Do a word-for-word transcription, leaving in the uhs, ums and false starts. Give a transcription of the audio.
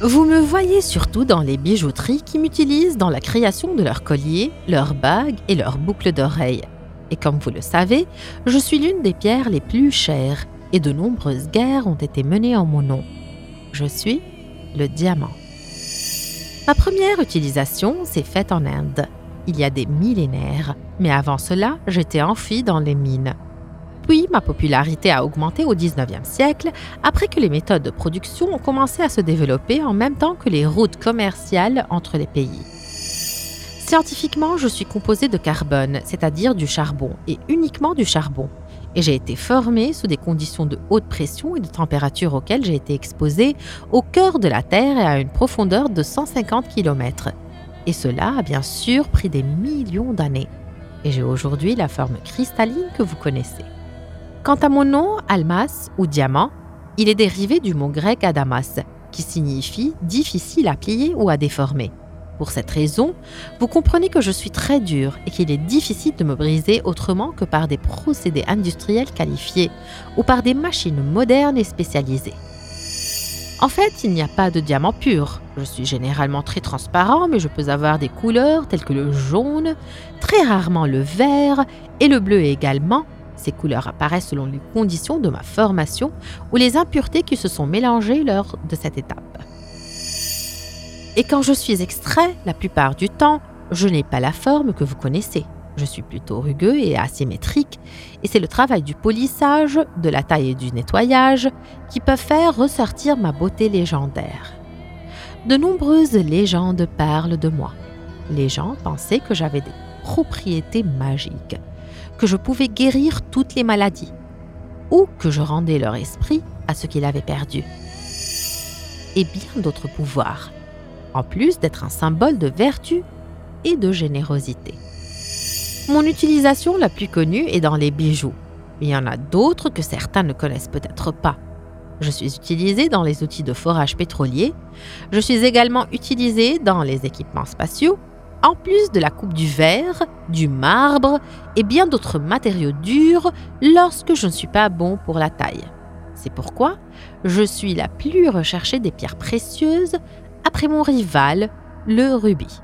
Vous me voyez surtout dans les bijouteries qui m'utilisent dans la création de leurs colliers, leurs bagues et leurs boucles d'oreilles. Et comme vous le savez, je suis l'une des pierres les plus chères et de nombreuses guerres ont été menées en mon nom. Je suis le diamant. Ma première utilisation s'est faite en Inde, il y a des millénaires, mais avant cela, j'étais amphie dans les mines. Puis, ma popularité a augmenté au dix-neuvième siècle, après que les méthodes de production ont commencé à se développer en même temps que les routes commerciales entre les pays. Scientifiquement, je suis composée de carbone, c'est-à-dire du charbon, et uniquement du charbon. Et j'ai été formée sous des conditions de haute pression et de température auxquelles j'ai été exposée au cœur de la Terre et à une profondeur de cent cinquante kilomètres. Et cela a bien sûr pris des millions d'années. Et j'ai aujourd'hui la forme cristalline que vous connaissez. Quant à mon nom, almas ou diamant, il est dérivé du mot grec adamas, qui signifie « difficile à plier ou à déformer ». Pour cette raison, vous comprenez que je suis très dure et qu'il est difficile de me briser autrement que par des procédés industriels qualifiés ou par des machines modernes et spécialisées. En fait, il n'y a pas de diamant pur. Je suis généralement très transparent, mais je peux avoir des couleurs telles que le jaune, très rarement le vert et le bleu également. Ces couleurs apparaissent selon les conditions de ma formation ou les impuretés qui se sont mélangées lors de cette étape. Et quand je suis extrait, la plupart du temps, je n'ai pas la forme que vous connaissez. Je suis plutôt rugueux et asymétrique, et c'est le travail du polissage, de la taille et du nettoyage qui peuvent faire ressortir ma beauté légendaire. De nombreuses légendes parlent de moi. Les gens pensaient que j'avais des propriétés magiques, que je pouvais guérir toutes les maladies, ou que je rendais leur esprit à ce qu'il avait perdu. Et bien d'autres pouvoirs, en plus d'être un symbole de vertu et de générosité. Mon utilisation la plus connue est dans les bijoux. Il y en a d'autres que certains ne connaissent peut-être pas. Je suis utilisée dans les outils de forage pétrolier. Je suis également utilisée dans les équipements spatiaux, en plus de la coupe du verre, du marbre et bien d'autres matériaux durs lorsque je ne suis pas bon pour la taille. C'est pourquoi je suis la plus recherchée des pierres précieuses après mon rival, le rubis.